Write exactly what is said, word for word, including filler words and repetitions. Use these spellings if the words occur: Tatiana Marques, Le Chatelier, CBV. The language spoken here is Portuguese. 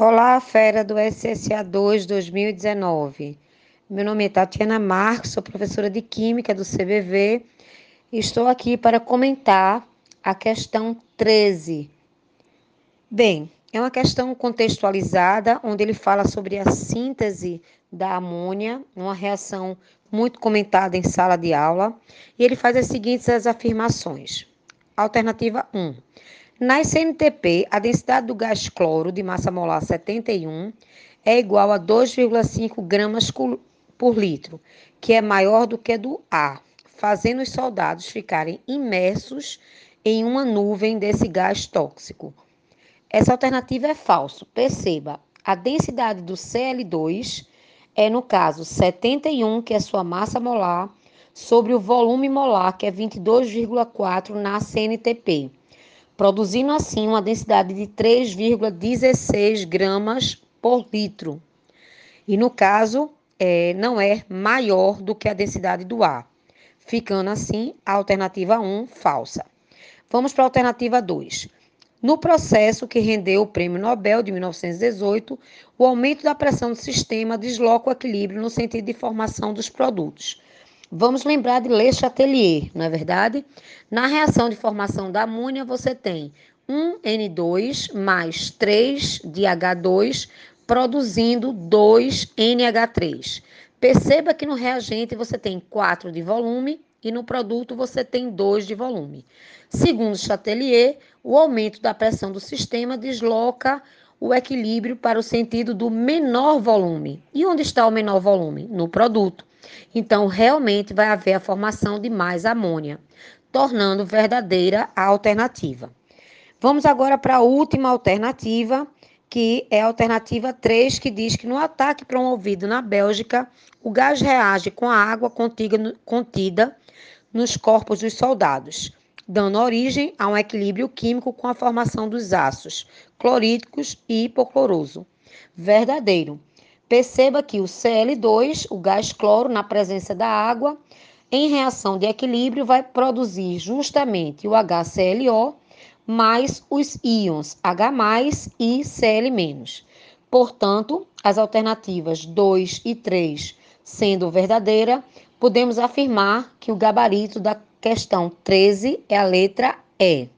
Olá, fera do S S A dois dois mil e dezenove. Meu nome é Tatiana Marques, sou professora de Química do C B V. Estou aqui para comentar a questão treze. Bem, é uma questão contextualizada, onde ele fala sobre a síntese da amônia, uma reação muito comentada em sala de aula, e ele faz as seguintes as afirmações. Alternativa um. Na C N T P, a densidade do gás cloro de massa molar setenta e um é igual a dois vírgula cinco gramas por litro, que é maior do que a do ar, fazendo os soldados ficarem imersos em uma nuvem desse gás tóxico. Essa alternativa é falsa. Perceba, a densidade do C L dois é, no caso, setenta e um, que é sua massa molar, sobre o volume molar, que é vinte e dois vírgula quatro na C N T P. Produzindo assim uma densidade de três vírgula dezesseis gramas por litro. E no caso, é, não é maior do que a densidade do ar. Ficando assim, a alternativa um, falsa. Vamos para a alternativa dois. No processo que rendeu o Prêmio Nobel de mil novecentos e dezoito, o aumento da pressão do sistema desloca o equilíbrio no sentido de formação dos produtos. Vamos lembrar de Le Chatelier, não é verdade? Na reação de formação da amônia, você tem um N dois mais três de H dois, produzindo dois N H três. Perceba que no reagente você tem quatro de volume e no produto você tem dois de volume. Segundo Chatelier, o aumento da pressão do sistema desloca o equilíbrio para o sentido do menor volume. E onde está o menor volume? No produto. Então, realmente vai haver a formação de mais amônia, tornando verdadeira a alternativa. Vamos agora para a última alternativa, que é a alternativa três, que diz que no ataque promovido na Bélgica, o gás reage com a água contida nos corpos dos soldados, dando origem a um equilíbrio químico com a formação dos ácidos clorídricos e hipocloroso. Verdadeiro. Perceba que o C L dois, o gás cloro, na presença da água, em reação de equilíbrio, vai produzir justamente o HClO mais os íons H mais e Cl-. Portanto, as alternativas dois e três sendo verdadeira, podemos afirmar que o gabarito da questão treze é a letra E.